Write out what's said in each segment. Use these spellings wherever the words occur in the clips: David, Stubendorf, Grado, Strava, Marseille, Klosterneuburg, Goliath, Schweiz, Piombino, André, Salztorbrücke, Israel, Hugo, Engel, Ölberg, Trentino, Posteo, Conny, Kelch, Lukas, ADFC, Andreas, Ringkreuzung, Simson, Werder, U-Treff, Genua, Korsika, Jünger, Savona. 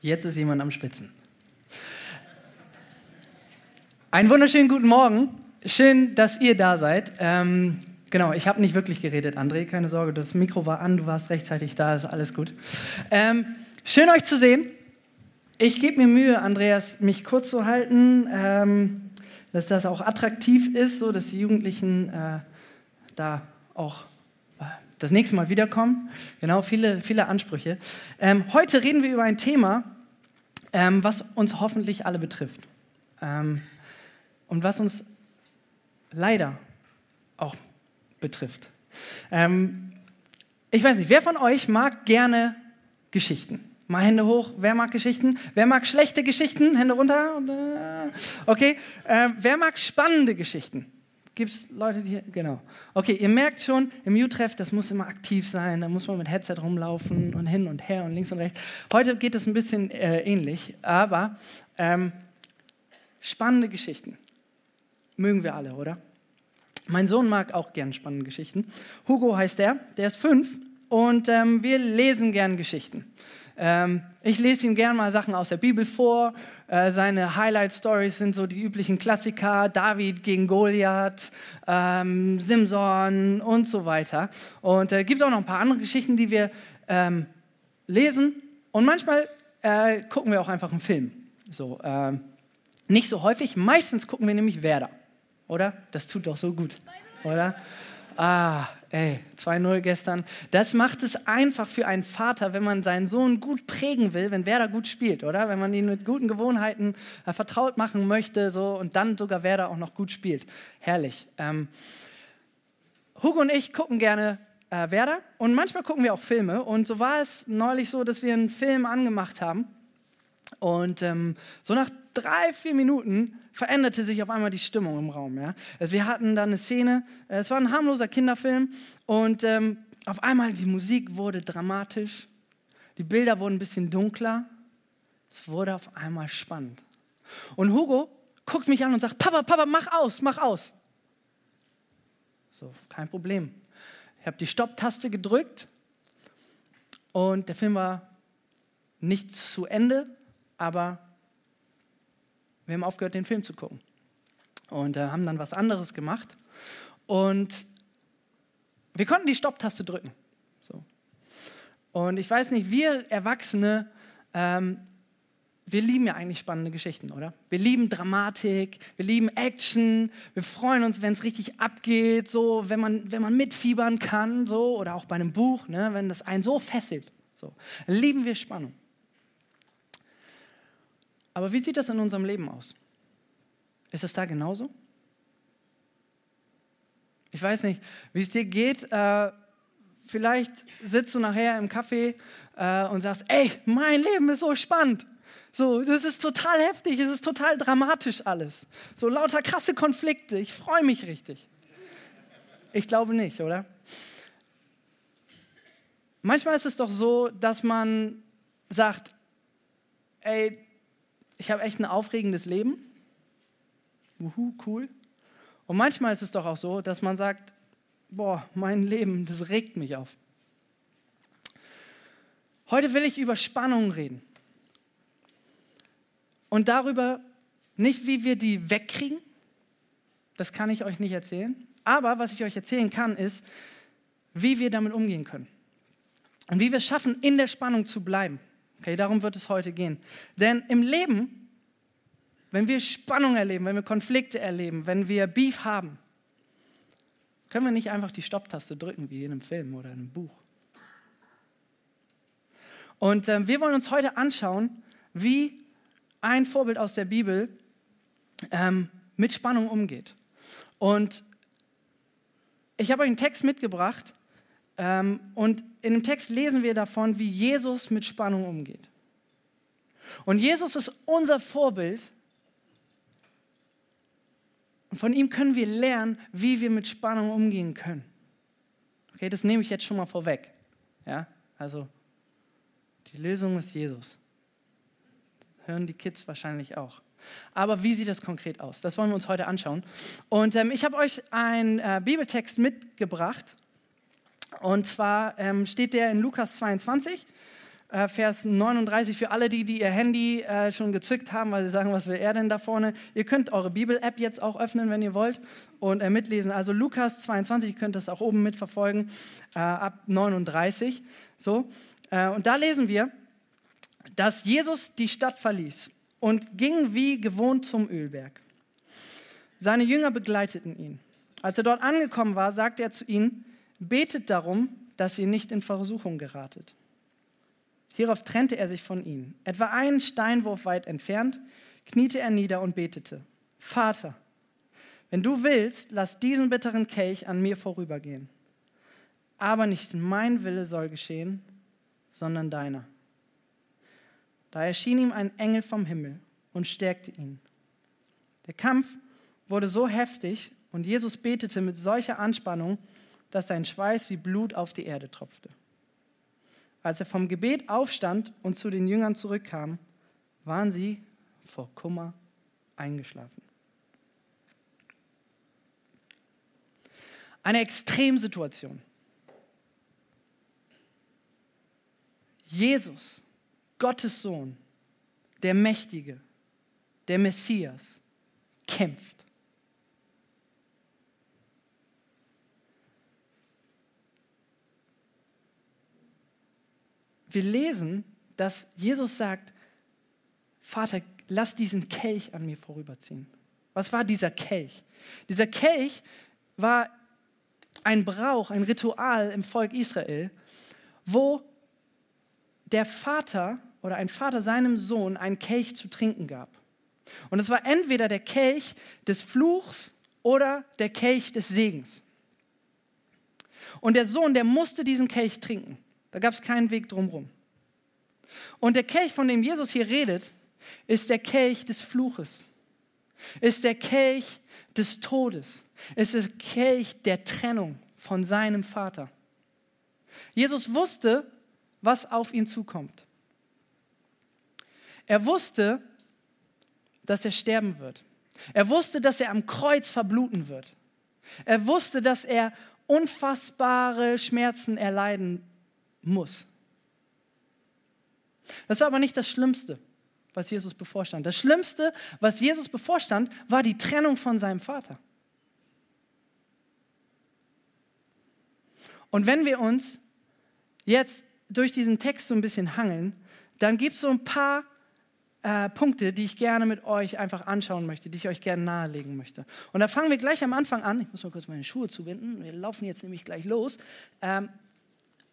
Jetzt ist jemand am Schwitzen. Einen wunderschönen guten Morgen. Schön, dass ihr da seid. Genau, ich habe nicht wirklich geredet, André, keine Sorge. Das Mikro war an, du warst rechtzeitig da, ist alles gut. Schön, euch zu sehen. Ich gebe mir Mühe, Andreas, mich kurz zu halten, dass das auch attraktiv ist, so dass die Jugendlichen da auch das nächste Mal wiederkommen. Genau, viele Ansprüche. Heute reden wir über ein Thema, was uns hoffentlich alle betrifft. Und was uns leider auch betrifft. Ich weiß nicht, wer von euch mag gerne Geschichten? Mal Hände hoch, wer mag Geschichten? Wer mag schlechte Geschichten? Hände runter. Okay, wer mag spannende Geschichten? Gibt es Leute, die... Genau. Okay, ihr merkt schon, im U-Treff, das muss immer aktiv sein, da muss man mit Headset rumlaufen und hin und her und links und rechts. Heute geht es ein bisschen ähnlich, aber spannende Geschichten mögen wir alle, oder? Mein Sohn mag auch gern spannende Geschichten. Hugo heißt der ist 5 und wir lesen gern Geschichten. Ich lese ihm gerne mal Sachen aus der Bibel vor. Seine Highlight-Stories sind so die üblichen Klassiker, David gegen Goliath, Simson und so weiter. Und es gibt auch noch ein paar andere Geschichten, die wir lesen. Und manchmal gucken wir auch einfach einen Film. So, nicht so häufig, meistens gucken wir nämlich Werder. Oder? Das tut doch so gut, oder? Ah, ey, 2-0 gestern. Das macht es einfach für einen Vater, wenn man seinen Sohn gut prägen will, wenn Werder gut spielt, oder? Wenn man ihn mit guten Gewohnheiten vertraut machen möchte so, und dann sogar Werder auch noch gut spielt. Herrlich. Hugo und ich gucken gerne Werder und manchmal gucken wir auch Filme. Und so war es neulich so, dass wir einen Film angemacht haben. Und so nach 3-4 Minuten veränderte sich auf einmal die Stimmung im Raum. Ja? Also wir hatten dann eine Szene, es war ein harmloser Kinderfilm und auf einmal die Musik wurde dramatisch, die Bilder wurden ein bisschen dunkler, es wurde auf einmal spannend. Und Hugo guckt mich an und sagt, Papa, mach aus. So, kein Problem. Ich habe die Stopp-Taste gedrückt und der Film war nicht zu Ende, aber wir haben aufgehört, den Film zu gucken und haben dann was anderes gemacht und wir konnten die Stopptaste drücken. So. Und ich weiß nicht, wir Erwachsene, wir lieben ja eigentlich spannende Geschichten, oder? Wir lieben Dramatik, wir lieben Action, wir freuen uns, wenn es richtig abgeht, so, wenn man mitfiebern kann so, oder auch bei einem Buch, ne, wenn das einen so fesselt. So. Lieben wir Spannung. Aber wie sieht das in unserem Leben aus? Ist das da genauso? Ich weiß nicht, wie es dir geht. Vielleicht sitzt du nachher im Café und sagst, ey, mein Leben ist so spannend. So, das ist total heftig, es ist total dramatisch alles. So lauter krasse Konflikte, ich freue mich richtig. Ich glaube nicht, oder? Manchmal ist es doch so, dass man sagt, ey, ich habe echt ein aufregendes Leben. Wuhu, cool. Und manchmal ist es doch auch so, dass man sagt, boah, mein Leben, das regt mich auf. Heute will ich über Spannungen reden. Und darüber nicht, wie wir die wegkriegen. Das kann ich euch nicht erzählen. Aber was ich euch erzählen kann, ist, wie wir damit umgehen können. Und wie wir es schaffen, in der Spannung zu bleiben. Okay, darum wird es heute gehen. Denn im Leben, wenn wir Spannung erleben, wenn wir Konflikte erleben, wenn wir Beef haben, können wir nicht einfach die Stopptaste drücken, wie in einem Film oder in einem Buch. Und wir wollen uns heute anschauen, wie ein Vorbild aus der Bibel mit Spannung umgeht. Und ich habe euch einen Text mitgebracht, und in dem Text lesen wir davon, wie Jesus mit Spannung umgeht. Und Jesus ist unser Vorbild. Und von ihm können wir lernen, wie wir mit Spannung umgehen können. Okay, das nehme ich jetzt schon mal vorweg. Ja, also die Lösung ist Jesus. Das hören die Kids wahrscheinlich auch. Aber wie sieht das konkret aus? Das wollen wir uns heute anschauen. Und ich habe euch einen Bibeltext mitgebracht. Und zwar steht der in Lukas 22, Vers 39, für alle die ihr Handy schon gezückt haben, weil sie sagen, was will er denn da vorne? Ihr könnt eure Bibel-App jetzt auch öffnen, wenn ihr wollt, und mitlesen. Also Lukas 22, ihr könnt das auch oben mitverfolgen, ab 39. So. Und da lesen wir, dass Jesus die Stadt verließ und ging wie gewohnt zum Ölberg. Seine Jünger begleiteten ihn. Als er dort angekommen war, sagte er zu ihnen, betet darum, dass ihr nicht in Versuchung geratet. Hierauf trennte er sich von ihnen. Etwa einen Steinwurf weit entfernt, kniete er nieder und betete. Vater, wenn du willst, lass diesen bitteren Kelch an mir vorübergehen. Aber nicht mein Wille soll geschehen, sondern deiner. Da erschien ihm ein Engel vom Himmel und stärkte ihn. Der Kampf wurde so heftig und Jesus betete mit solcher Anspannung, dass sein Schweiß wie Blut auf die Erde tropfte. Als er vom Gebet aufstand und zu den Jüngern zurückkam, waren sie vor Kummer eingeschlafen. Eine Extremsituation. Jesus, Gottes Sohn, der Mächtige, der Messias, kämpft. Wir lesen, dass Jesus sagt, Vater, lass diesen Kelch an mir vorüberziehen. Was war dieser Kelch? Dieser Kelch war ein Brauch, ein Ritual im Volk Israel, wo der Vater oder ein Vater seinem Sohn einen Kelch zu trinken gab. Und es war entweder der Kelch des Fluchs oder der Kelch des Segens. Und der Sohn, der musste diesen Kelch trinken. Da gab es keinen Weg drumherum. Und der Kelch, von dem Jesus hier redet, ist der Kelch des Fluches, ist der Kelch des Todes, ist der Kelch der Trennung von seinem Vater. Jesus wusste, was auf ihn zukommt. Er wusste, dass er sterben wird. Er wusste, dass er am Kreuz verbluten wird. Er wusste, dass er unfassbare Schmerzen erleiden muss. Das war aber nicht das Schlimmste, was Jesus bevorstand. Das Schlimmste, was Jesus bevorstand, war die Trennung von seinem Vater. Und wenn wir uns jetzt durch diesen Text so ein bisschen hangeln, dann gibt es so ein paar Punkte, die ich gerne mit euch einfach anschauen möchte, die ich euch gerne nahelegen möchte. Und da fangen wir gleich am Anfang an. Ich muss mal kurz meine Schuhe zubinden. Wir laufen jetzt nämlich gleich los.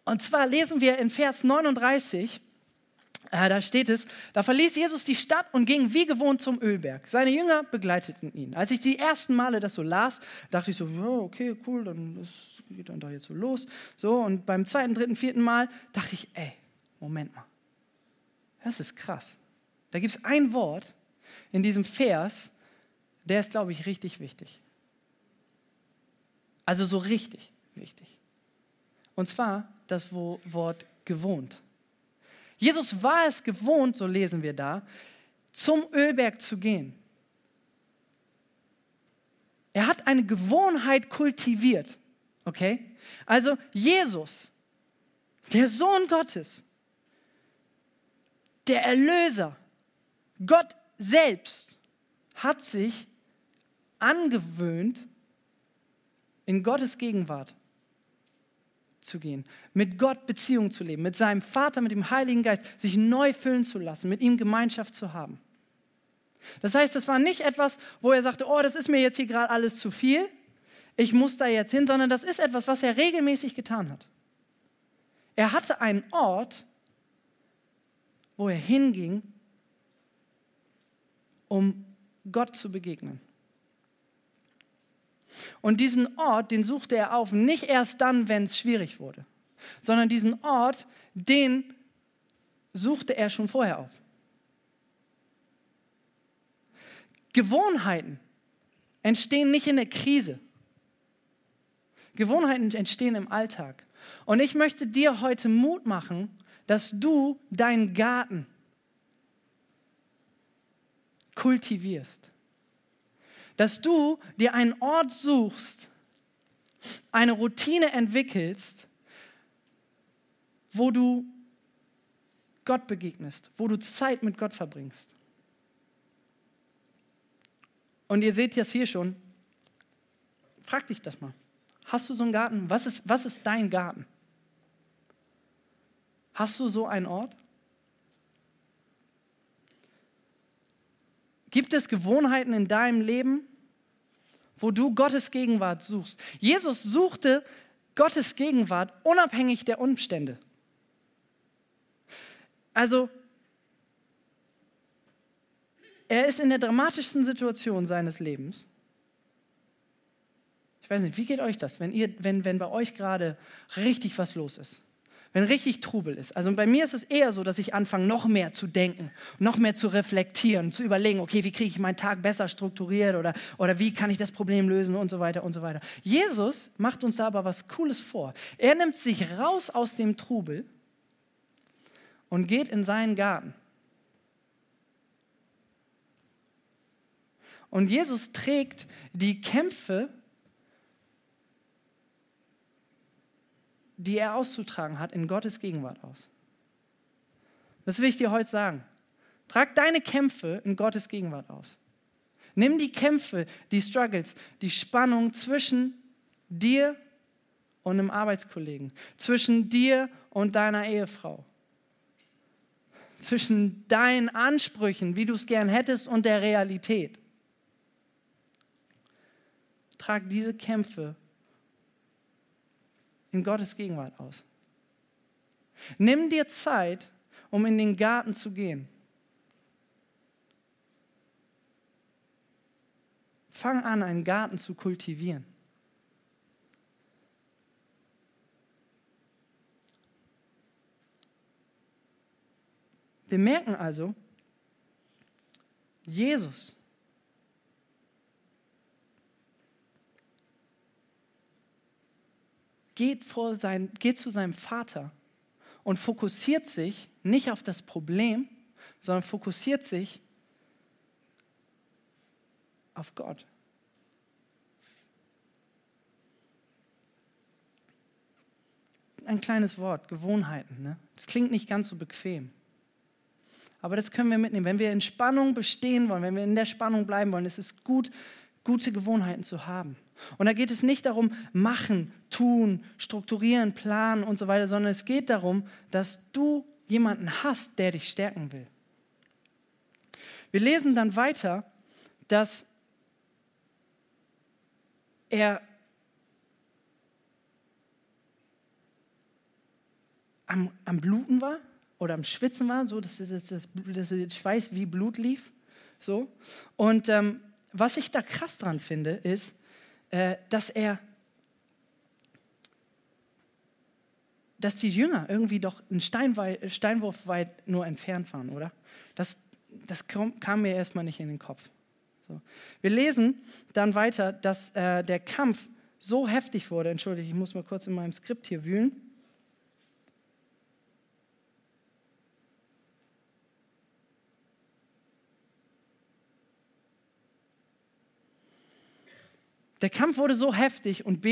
Und zwar lesen wir in Vers 39, da steht es, da verließ Jesus die Stadt und ging wie gewohnt zum Ölberg. Seine Jünger begleiteten ihn. Als ich die ersten Male das so las, dachte ich so, ja, okay, cool, dann geht dann da jetzt so los. So, und beim zweiten, dritten, vierten Mal dachte ich, ey, Moment mal, das ist krass. Da gibt es ein Wort in diesem Vers, der ist, glaube ich, richtig wichtig. Also so richtig wichtig. Und zwar das Wort gewohnt. Jesus war es gewohnt, so lesen wir da, zum Ölberg zu gehen. Er hat eine Gewohnheit kultiviert, okay? Also Jesus, der Sohn Gottes, der Erlöser, Gott selbst, hat sich angewöhnt, in Gottes Gegenwart zu gehen, mit Gott Beziehung zu leben, mit seinem Vater, mit dem Heiligen Geist, sich neu füllen zu lassen, mit ihm Gemeinschaft zu haben. Das heißt, das war nicht etwas, wo er sagte, oh, das ist mir jetzt hier gerade alles zu viel, ich muss da jetzt hin, sondern das ist etwas, was er regelmäßig getan hat. Er hatte einen Ort, wo er hinging, um Gott zu begegnen. Und diesen Ort, den suchte er auf, nicht erst dann, wenn es schwierig wurde, sondern diesen Ort, den suchte er schon vorher auf. Gewohnheiten entstehen nicht in der Krise. Gewohnheiten entstehen im Alltag. Und ich möchte dir heute Mut machen, dass du deinen Garten kultivierst. Dass du dir einen Ort suchst, eine Routine entwickelst, wo du Gott begegnest, wo du Zeit mit Gott verbringst. Und ihr seht das hier schon. Frag dich das mal. Hast du so einen Garten? Was ist dein Garten? Hast du so einen Ort? Gibt es Gewohnheiten in deinem Leben, wo du Gottes Gegenwart suchst? Jesus suchte Gottes Gegenwart unabhängig der Umstände. Also, er ist in der dramatischsten Situation seines Lebens. Ich weiß nicht, wie geht euch das, wenn bei euch gerade richtig was los ist? Wenn richtig Trubel ist. Also bei mir ist es eher so, dass ich anfange, noch mehr zu denken, noch mehr zu reflektieren, zu überlegen, okay, wie kriege ich meinen Tag besser strukturiert oder wie kann ich das Problem lösen und so weiter und so weiter. Jesus macht uns da aber was Cooles vor. Er nimmt sich raus aus dem Trubel und geht in seinen Garten. Und Jesus trägt die Kämpfe, die er auszutragen hat, in Gottes Gegenwart aus. Das will ich dir heute sagen. Trag deine Kämpfe in Gottes Gegenwart aus. Nimm die Kämpfe, die Struggles, die Spannung zwischen dir und einem Arbeitskollegen, zwischen dir und deiner Ehefrau, zwischen deinen Ansprüchen, wie du es gern hättest, und der Realität. Trag diese Kämpfe in Gottes Gegenwart aus. Nimm dir Zeit, um in den Garten zu gehen. Fang an, einen Garten zu kultivieren. Wir merken also, Jesus geht zu seinem Vater und fokussiert sich nicht auf das Problem, sondern fokussiert sich auf Gott. Ein kleines Wort, Gewohnheiten. Ne? Das klingt nicht ganz so bequem. Aber das können wir mitnehmen. Wenn wir in Spannung bestehen wollen, wenn wir in der Spannung bleiben wollen, ist es gut, gute Gewohnheiten zu haben. Und da geht es nicht darum, machen, tun, strukturieren, planen und so weiter, sondern es geht darum, dass du jemanden hast, der dich stärken will. Wir lesen dann weiter, dass er am Bluten war oder am Schwitzen war, so dass der Schweiß wie Blut lief. So. Und was ich da krass dran finde, ist, dass die Jünger irgendwie doch einen Steinwurf weit nur entfernt waren, oder? Das kam mir erstmal nicht in den Kopf. So. Wir lesen dann weiter, dass der Kampf so heftig wurde. Entschuldigt, ich muss mal kurz in meinem Skript hier wühlen. Der Kampf wurde so heftig und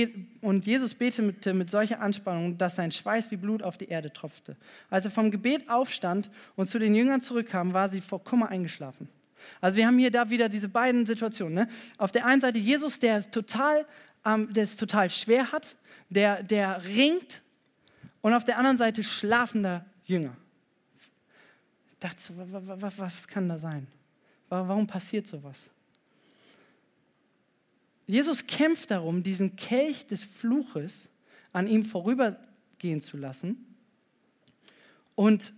Jesus betete mit solcher Anspannung, dass sein Schweiß wie Blut auf die Erde tropfte. Als er vom Gebet aufstand und zu den Jüngern zurückkam, war sie vor Kummer eingeschlafen. Also wir haben hier da wieder diese beiden Situationen. Ne? Auf der einen Seite Jesus, der es total schwer hat, der ringt, und auf der anderen Seite schlafender Jünger. Ich dachte, was kann da sein? Warum passiert sowas? Jesus kämpft darum, diesen Kelch des Fluches an ihm vorübergehen zu lassen, und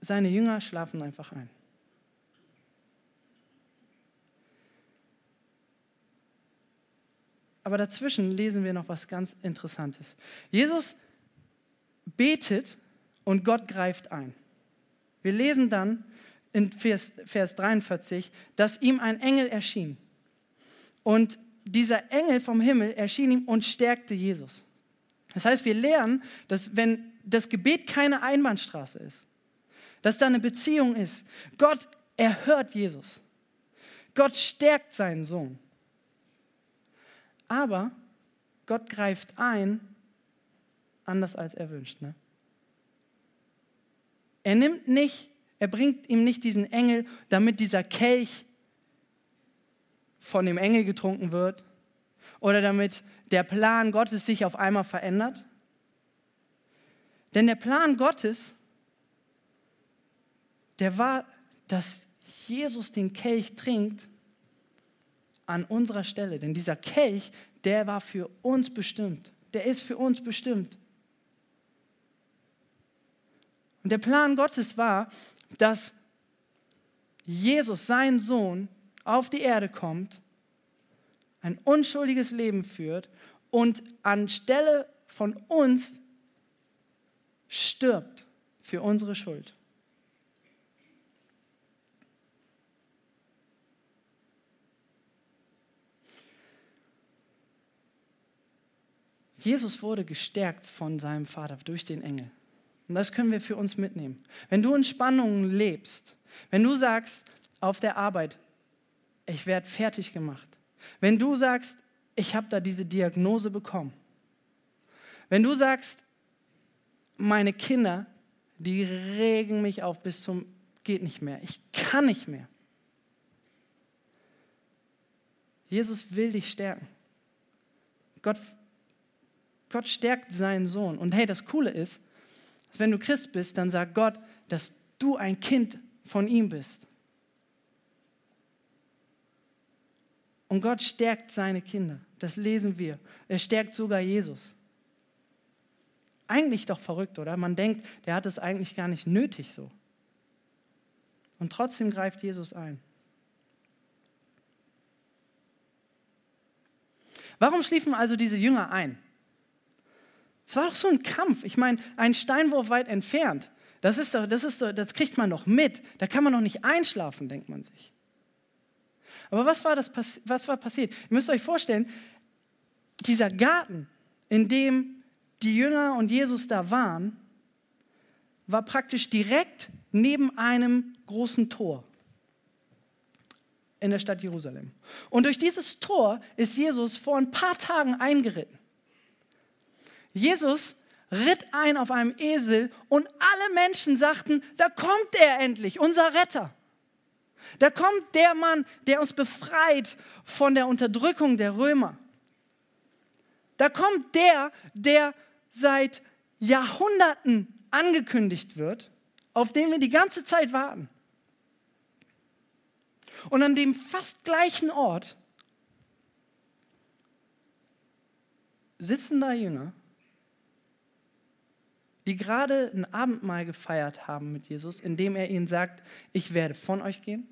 seine Jünger schlafen einfach ein. Aber dazwischen lesen wir noch was ganz Interessantes. Jesus betet und Gott greift ein. Wir lesen dann in Vers 43, dass ihm ein Engel erschien. Und dieser Engel vom Himmel erschien ihm und stärkte Jesus. Das heißt, wir lernen, dass wenn das Gebet keine Einbahnstraße ist, dass da eine Beziehung ist. Gott erhört Jesus. Gott stärkt seinen Sohn. Aber Gott greift ein, anders als er wünscht. Ne? Er bringt ihm nicht diesen Engel, damit dieser Kelch von dem Engel getrunken wird oder damit der Plan Gottes sich auf einmal verändert. Denn der Plan Gottes, der war, dass Jesus den Kelch trinkt an unserer Stelle. Denn dieser Kelch, der war für uns bestimmt. Der ist für uns bestimmt. Und der Plan Gottes war, dass Jesus, sein Sohn, auf die Erde kommt, ein unschuldiges Leben führt und anstelle von uns stirbt für unsere Schuld. Jesus wurde gestärkt von seinem Vater durch den Engel. Und das können wir für uns mitnehmen. Wenn du in Spannungen lebst, wenn du sagst auf der Arbeit, ich werde fertig gemacht, wenn du sagst, ich habe da diese Diagnose bekommen, wenn du sagst, meine Kinder, die regen mich auf bis zum geht nicht mehr, ich kann nicht mehr. Jesus will dich stärken. Gott stärkt seinen Sohn. Und hey, das Coole ist, wenn du Christ bist, dann sagt Gott, dass du ein Kind von ihm bist. Und Gott stärkt seine Kinder. Das lesen wir. Er stärkt sogar Jesus. Eigentlich doch verrückt, oder? Man denkt, der hat es eigentlich gar nicht nötig so. Und trotzdem greift Jesus ein. Warum schliefen also diese Jünger ein? Es war doch so ein Kampf. Ich meine, ein Steinwurf weit entfernt. Das kriegt man doch mit. Da kann man doch nicht einschlafen, denkt man sich. Aber was war passiert? Ihr müsst euch vorstellen, dieser Garten, in dem die Jünger und Jesus da waren, war praktisch direkt neben einem großen Tor in der Stadt Jerusalem. Und durch dieses Tor ist Jesus vor ein paar Tagen eingeritten. Jesus ritt ein auf einem Esel und alle Menschen sagten, da kommt er endlich, unser Retter. Da kommt der Mann, der uns befreit von der Unterdrückung der Römer. Da kommt der seit Jahrhunderten angekündigt wird, auf den wir die ganze Zeit warten. Und an dem fast gleichen Ort sitzen da Jünger, die gerade ein Abendmahl gefeiert haben mit Jesus, indem er ihnen sagt, ich werde von euch gehen,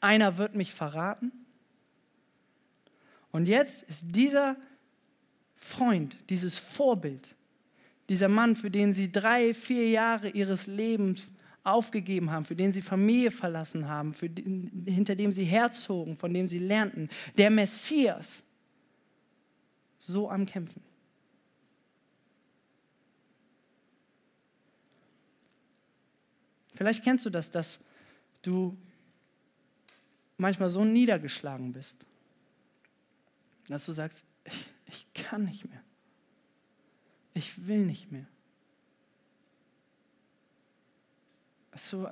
einer wird mich verraten und jetzt ist dieser Freund, dieses Vorbild, dieser Mann, für den sie 3-4 Jahre ihres Lebens aufgegeben haben, für den sie Familie verlassen haben, hinter dem sie herzogen, von dem sie lernten, der Messias, so am Kämpfen. Vielleicht kennst du das, dass du manchmal so niedergeschlagen bist, dass du sagst, ich kann nicht mehr. Ich will nicht mehr. Dass du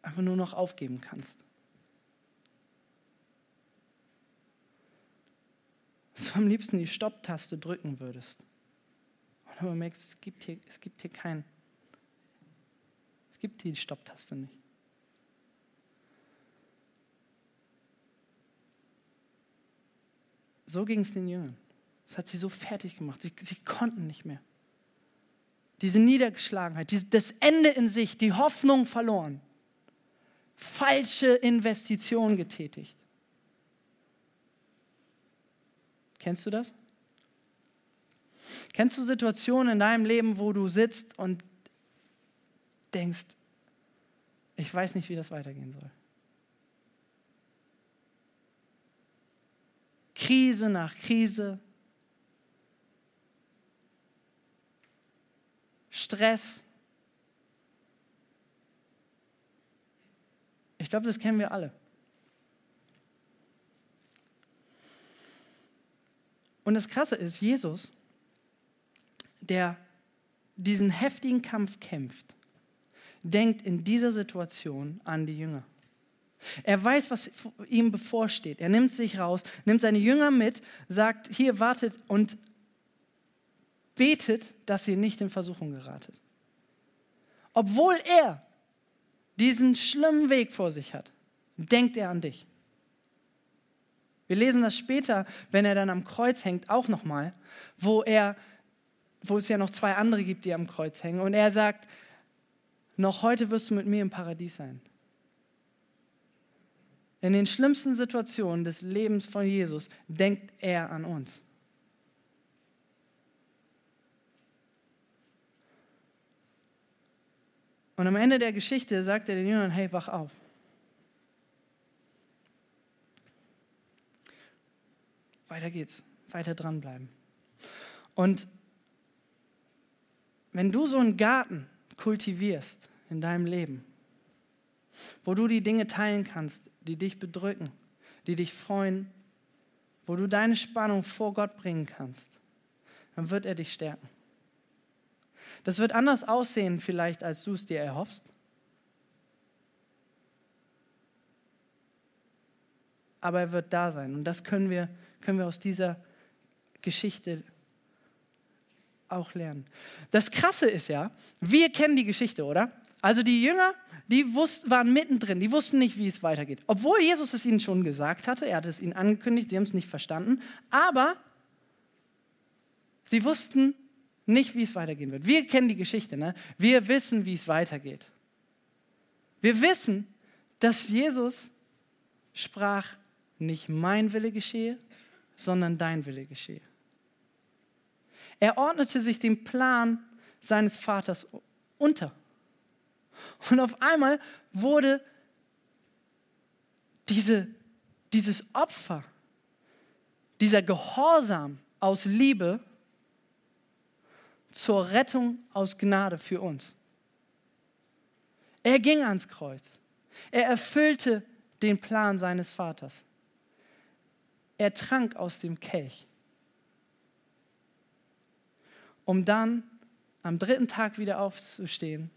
einfach nur noch aufgeben kannst. Dass du am liebsten die Stopp-Taste drücken würdest. Und aber merkst, es gibt hier keinen. Es gibt die Stopptaste nicht. So ging es den Jüngern. Das hat sie so fertig gemacht. Sie konnten nicht mehr. Diese Niedergeschlagenheit, das Ende in sich, die Hoffnung verloren. Falsche Investitionen getätigt. Kennst du das? Kennst du Situationen in deinem Leben, wo du sitzt und denkst, ich weiß nicht, wie das weitergehen soll. Krise nach Krise, Stress. Ich glaube, das kennen wir alle. Und das Krasse ist, Jesus, der diesen heftigen Kampf kämpft, denkt in dieser Situation an die Jünger. Er weiß, was ihm bevorsteht. Er nimmt sich raus, nimmt seine Jünger mit, sagt, hier wartet und betet, dass ihr nicht in Versuchung geratet. Obwohl er diesen schlimmen Weg vor sich hat, denkt er an dich. Wir lesen das später, wenn er dann am Kreuz hängt, auch nochmal, wo es ja noch zwei andere gibt, die am Kreuz hängen. Und er sagt, noch heute wirst du mit mir im Paradies sein. In den schlimmsten Situationen des Lebens von Jesus denkt er an uns. Und am Ende der Geschichte sagt er den Jüngern, hey, wach auf. Weiter geht's, weiter dranbleiben. Und wenn du so einen Garten kultivierst in deinem Leben, wo du die Dinge teilen kannst, die dich bedrücken, die dich freuen, wo du deine Spannung vor Gott bringen kannst, dann wird er dich stärken. Das wird anders aussehen vielleicht, als du es dir erhoffst. Aber er wird da sein. Und das können wir aus dieser Geschichte auch lernen. Das Krasse ist ja, wir kennen die Geschichte, oder? Also die Jünger, waren mittendrin, die wussten nicht, wie es weitergeht. Obwohl Jesus es ihnen schon gesagt hatte, er hatte es ihnen angekündigt, sie haben es nicht verstanden, aber sie wussten nicht, wie es weitergehen wird. Wir kennen die Geschichte, ne? Wir wissen, wie es weitergeht. Wir wissen, dass Jesus sprach, nicht mein Wille geschehe, sondern dein Wille geschehe. Er ordnete sich dem Plan seines Vaters unter. Und auf einmal wurde dieses Opfer, dieser Gehorsam aus Liebe zur Rettung aus Gnade für uns. Er ging ans Kreuz. Er erfüllte den Plan seines Vaters. Er trank aus dem Kelch, um dann am dritten Tag wieder aufzustehen,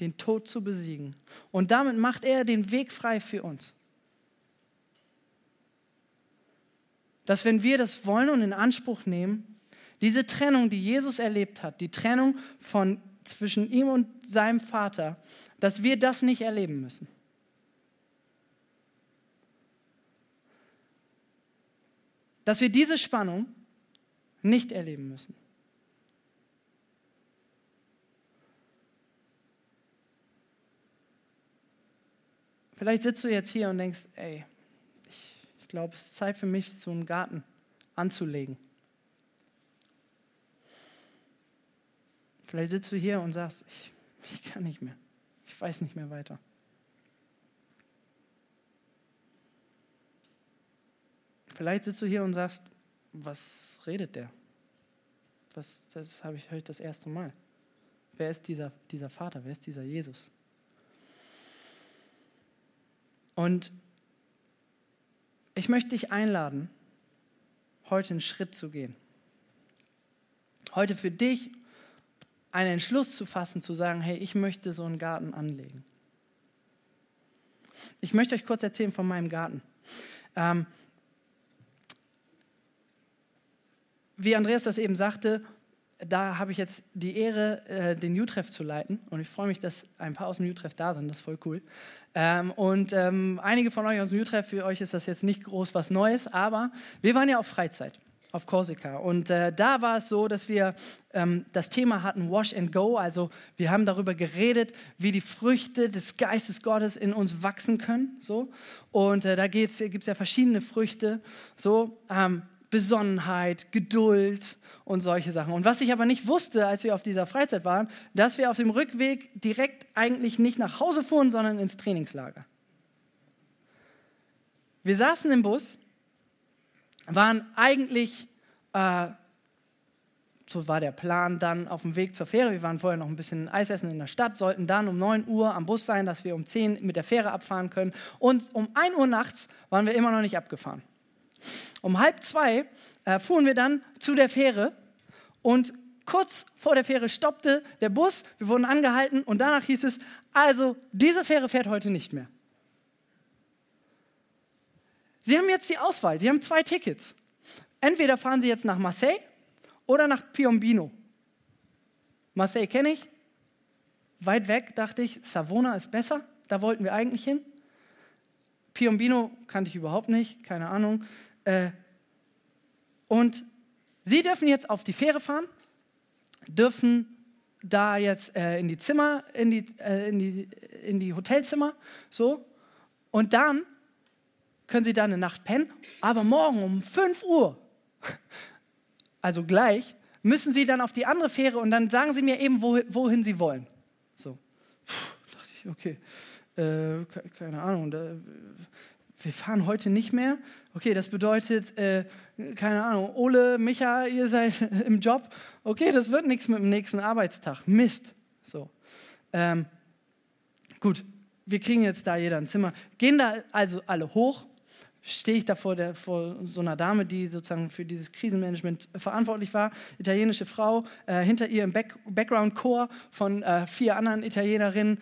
den Tod zu besiegen. Und damit macht er den Weg frei für uns. Dass wenn wir das wollen und in Anspruch nehmen, diese Trennung, die Jesus erlebt hat, die Trennung zwischen ihm und seinem Vater, dass wir das nicht erleben müssen. Dass wir diese Spannung nicht erleben müssen. Vielleicht sitzt du jetzt hier und denkst, ey, ich glaube, es ist Zeit für mich, so einen Garten anzulegen. Vielleicht sitzt du hier und sagst, ich kann nicht mehr, ich weiß nicht mehr weiter. Vielleicht sitzt du hier und sagst, was redet der? Das habe ich heute das erste Mal. Wer ist dieser Vater? Wer ist dieser Jesus? Und ich möchte dich einladen, heute einen Schritt zu gehen. Heute für dich einen Entschluss zu fassen, zu sagen, hey, ich möchte so einen Garten anlegen. Ich möchte euch kurz erzählen von meinem Garten. Wie Andreas das eben sagte, da habe ich jetzt die Ehre, den Jutreff zu leiten. Und ich freue mich, dass ein paar aus dem Jutreff da sind. Das ist voll cool. Und einige von euch aus dem Jutreff, für euch ist das jetzt nicht groß was Neues. Aber wir waren ja auf Freizeit, auf Korsika. Und da war es so, dass wir das Thema hatten, Wash and Go. Also wir haben darüber geredet, wie die Früchte des Geistes Gottes in uns wachsen können. So. Und da gibt es ja verschiedene Früchte. So. Besonnenheit, Geduld und solche Sachen. Und was ich aber nicht wusste, als wir auf dieser Freizeit waren, dass wir auf dem Rückweg direkt eigentlich nicht nach Hause fuhren, sondern ins Trainingslager. Wir saßen im Bus, waren eigentlich, so war der Plan, dann auf dem Weg zur Fähre. Wir waren vorher noch ein bisschen Eis essen in der Stadt, sollten dann um 9 Uhr am Bus sein, dass wir um 10 mit der Fähre abfahren können. Und um 1 Uhr nachts waren wir immer noch nicht abgefahren. Um 1:30 fuhren wir dann zu der Fähre und kurz vor der Fähre stoppte der Bus, wir wurden angehalten und danach hieß es, also diese Fähre fährt heute nicht mehr. Sie haben jetzt die Auswahl, Sie haben 2 Tickets. Entweder fahren Sie jetzt nach Marseille oder nach Piombino. Marseille kenne ich, weit weg, dachte ich, Savona ist besser, da wollten wir eigentlich hin. Piombino kannte ich überhaupt nicht, keine Ahnung. Und Sie dürfen jetzt auf die Fähre fahren, dürfen da jetzt in die Hotelzimmer, so. Und dann können Sie da eine Nacht pennen, aber morgen um 5 Uhr, also gleich, müssen Sie dann auf die andere Fähre und dann sagen Sie mir eben, wohin Sie wollen. So, dachte ich, okay, keine Ahnung, wir fahren heute nicht mehr. Okay, das bedeutet, keine Ahnung, Ole, Micha, ihr seid im Job. Okay, das wird nichts mit dem nächsten Arbeitstag. Mist. So. Gut, wir kriegen jetzt da jeder ein Zimmer. Gehen da also alle hoch. Stehe ich da vor so einer Dame, die sozusagen für dieses Krisenmanagement verantwortlich war. Italienische Frau, hinter ihr im Background-Chor von 4 anderen Italienerinnen,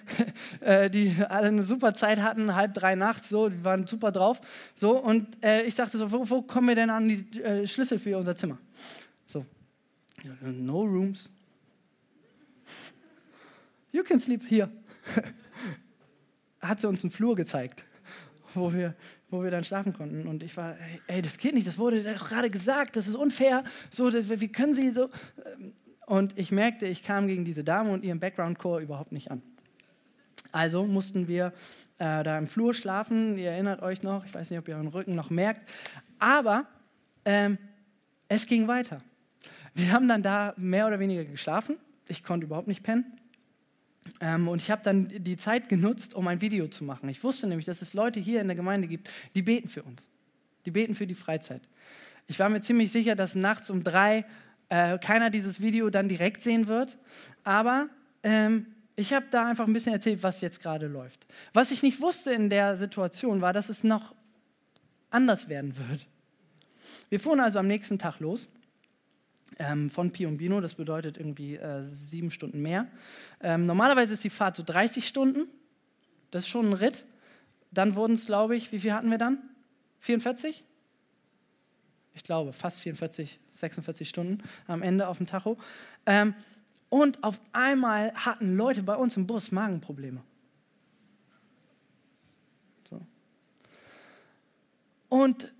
die alle eine super Zeit hatten, 2:30 nachts, so, die waren super drauf. So, und ich dachte so, wo kommen wir denn an die Schlüssel für unser Zimmer? So, no rooms. You can sleep here. Hat sie uns einen Flur gezeigt, wo wir dann schlafen konnten. Und ich war, ey, das geht nicht, das wurde gerade gesagt, das ist unfair, so, wie können Sie so... Und ich merkte, ich kam gegen diese Dame und ihren Background-Chor überhaupt nicht an. Also mussten wir da im Flur schlafen, ihr erinnert euch noch, ich weiß nicht, ob ihr euren Rücken noch merkt, aber es ging weiter. Wir haben dann da mehr oder weniger geschlafen, ich konnte überhaupt nicht pennen. Und ich habe dann die Zeit genutzt, um ein Video zu machen. Ich wusste nämlich, dass es Leute hier in der Gemeinde gibt, die beten für uns. Die beten für die Freizeit. Ich war mir ziemlich sicher, dass nachts um 3 keiner dieses Video dann direkt sehen wird. Aber ich habe da einfach ein bisschen erzählt, was jetzt gerade läuft. Was ich nicht wusste in der Situation war, dass es noch anders werden wird. Wir fuhren also am nächsten Tag los. Von Piombino, das bedeutet irgendwie 7 Stunden mehr. Normalerweise ist die Fahrt so 30 Stunden, das ist schon ein Ritt. Dann wurden es, glaube ich, wie viel hatten wir dann? 44? Ich glaube, fast 44, 46 Stunden am Ende auf dem Tacho. Und auf einmal hatten Leute bei uns im Bus Magenprobleme. So. Und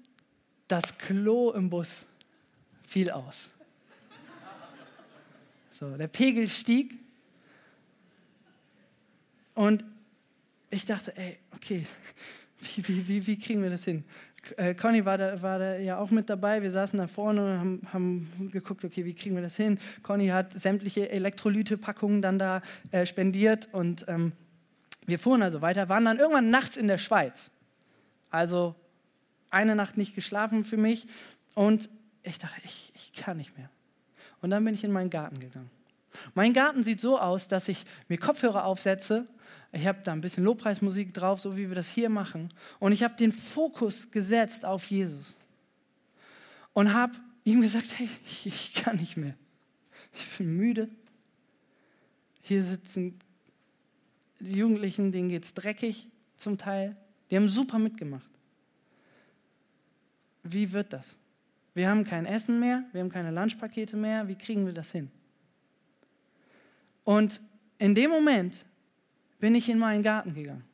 das Klo im Bus fiel aus. So, der Pegel stieg und ich dachte, ey, okay, wie kriegen wir das hin? Conny war da ja auch mit dabei, wir saßen da vorne und haben geguckt, okay, wie kriegen wir das hin? Conny hat sämtliche Elektrolyte-Packungen dann da spendiert und wir fuhren also weiter, waren dann irgendwann nachts in der Schweiz. Also eine Nacht nicht geschlafen für mich und ich dachte, ich kann nicht mehr. Und dann bin ich in meinen Garten gegangen. Mein Garten sieht so aus, dass ich mir Kopfhörer aufsetze. Ich habe da ein bisschen Lobpreismusik drauf, so wie wir das hier machen. Und ich habe den Fokus gesetzt auf Jesus. Und habe ihm gesagt, hey, ich kann nicht mehr. Ich bin müde. Hier sitzen die Jugendlichen, denen geht's dreckig zum Teil. Die haben super mitgemacht. Wie wird das? Wir haben kein Essen mehr, wir haben keine Lunchpakete mehr, wie kriegen wir das hin? Und in dem Moment bin ich in meinen Garten gegangen.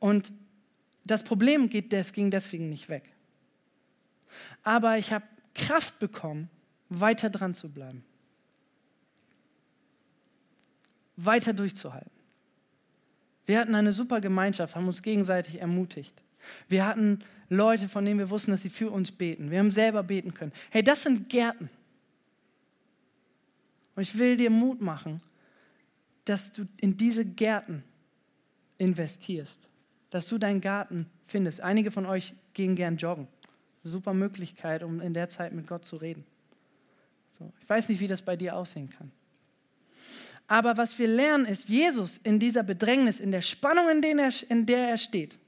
Und das Problem ging deswegen nicht weg. Aber ich habe Kraft bekommen, weiter dran zu bleiben. Weiter durchzuhalten. Wir hatten eine super Gemeinschaft, haben uns gegenseitig ermutigt. Wir hatten Leute, von denen wir wussten, dass sie für uns beten. Wir haben selber beten können. Hey, das sind Gärten. Und ich will dir Mut machen, dass du in diese Gärten investierst. Dass du deinen Garten findest. Einige von euch gehen gern joggen. Super Möglichkeit, um in der Zeit mit Gott zu reden. So, ich weiß nicht, wie das bei dir aussehen kann. Aber was wir lernen, ist, Jesus in dieser Bedrängnis, in der Spannung, in der er steht,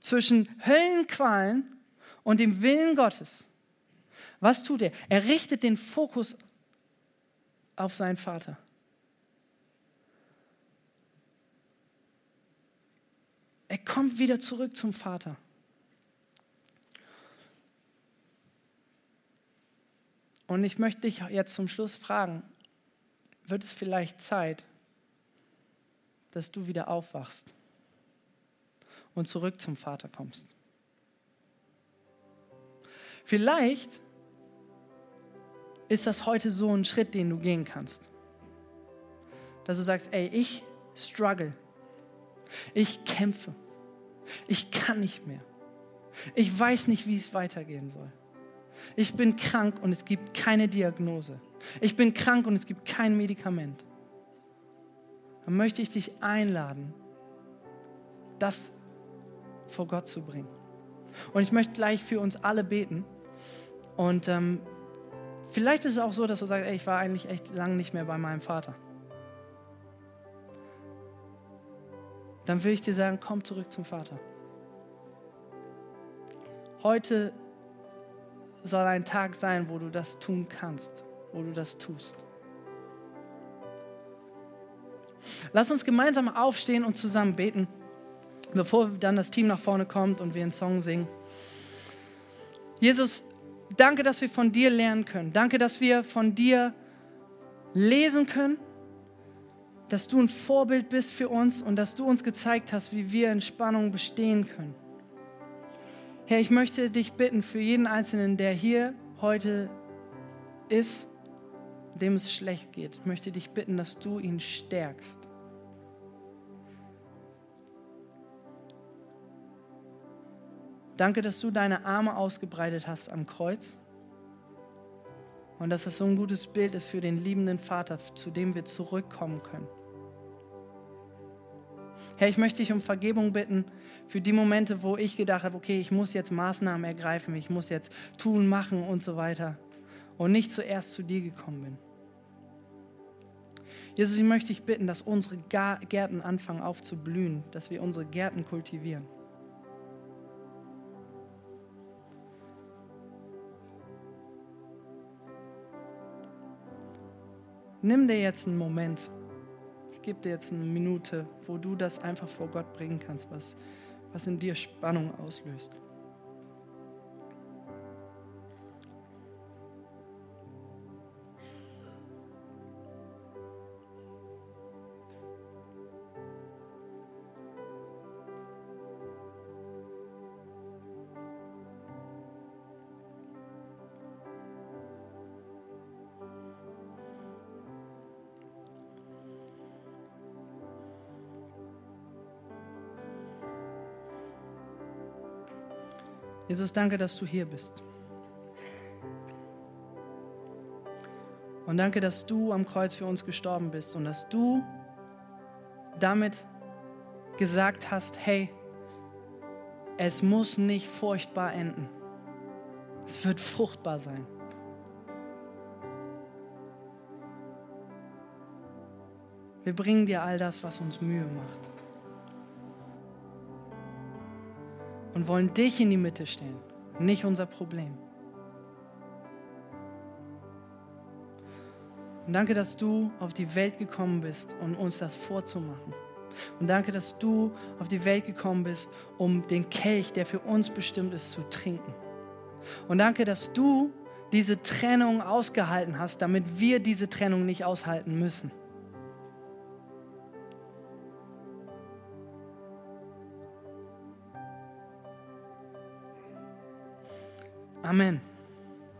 zwischen Höllenqualen und dem Willen Gottes. Was tut er? Er richtet den Fokus auf seinen Vater. Er kommt wieder zurück zum Vater. Und ich möchte dich jetzt zum Schluss fragen, wird es vielleicht Zeit, dass du wieder aufwachst und zurück zum Vater kommst? Vielleicht ist das heute so ein Schritt, den du gehen kannst. Dass du sagst, ey, ich struggle. Ich kämpfe. Ich kann nicht mehr. Ich weiß nicht, wie es weitergehen soll. Ich bin krank und es gibt keine Diagnose. Ich bin krank und es gibt kein Medikament. Dann möchte ich dich einladen, das vor Gott zu bringen. Und ich möchte gleich für uns alle beten. Und vielleicht ist es auch so, dass du sagst, ey, ich war eigentlich echt lange nicht mehr bei meinem Vater. Dann will ich dir sagen, komm zurück zum Vater. Heute soll ein Tag sein, wo du das tun kannst, wo du das tust. Lass uns gemeinsam aufstehen und zusammen beten, bevor dann das Team nach vorne kommt und wir einen Song singen. Jesus, danke, dass wir von dir lernen können. Danke, dass wir von dir lesen können, dass du ein Vorbild bist für uns und dass du uns gezeigt hast, wie wir in Spannung bestehen können. Herr, ich möchte dich bitten für jeden Einzelnen, der hier heute ist, dem es schlecht geht. Ich möchte dich bitten, dass du ihn stärkst. Danke, dass du deine Arme ausgebreitet hast am Kreuz und dass das so ein gutes Bild ist für den liebenden Vater, zu dem wir zurückkommen können. Herr, ich möchte dich um Vergebung bitten für die Momente, wo ich gedacht habe, okay, ich muss jetzt Maßnahmen ergreifen, ich muss jetzt tun, machen und so weiter und nicht zuerst zu dir gekommen bin. Jesus, ich möchte dich bitten, dass unsere Gärten anfangen aufzublühen, dass wir unsere Gärten kultivieren. Nimm dir jetzt einen Moment. Ich gebe dir jetzt eine Minute, wo du das einfach vor Gott bringen kannst, was in dir Spannung auslöst. Jesus, danke, dass du hier bist. Und danke, dass du am Kreuz für uns gestorben bist und dass du damit gesagt hast, hey, es muss nicht furchtbar enden. Es wird fruchtbar sein. Wir bringen dir all das, was uns Mühe macht. Und wollen dich in die Mitte stellen, nicht unser Problem. Und danke, dass du auf die Welt gekommen bist, um uns das vorzumachen. Und danke, dass du auf die Welt gekommen bist, um den Kelch, der für uns bestimmt ist, zu trinken. Und danke, dass du diese Trennung ausgehalten hast, damit wir diese Trennung nicht aushalten müssen. Amen.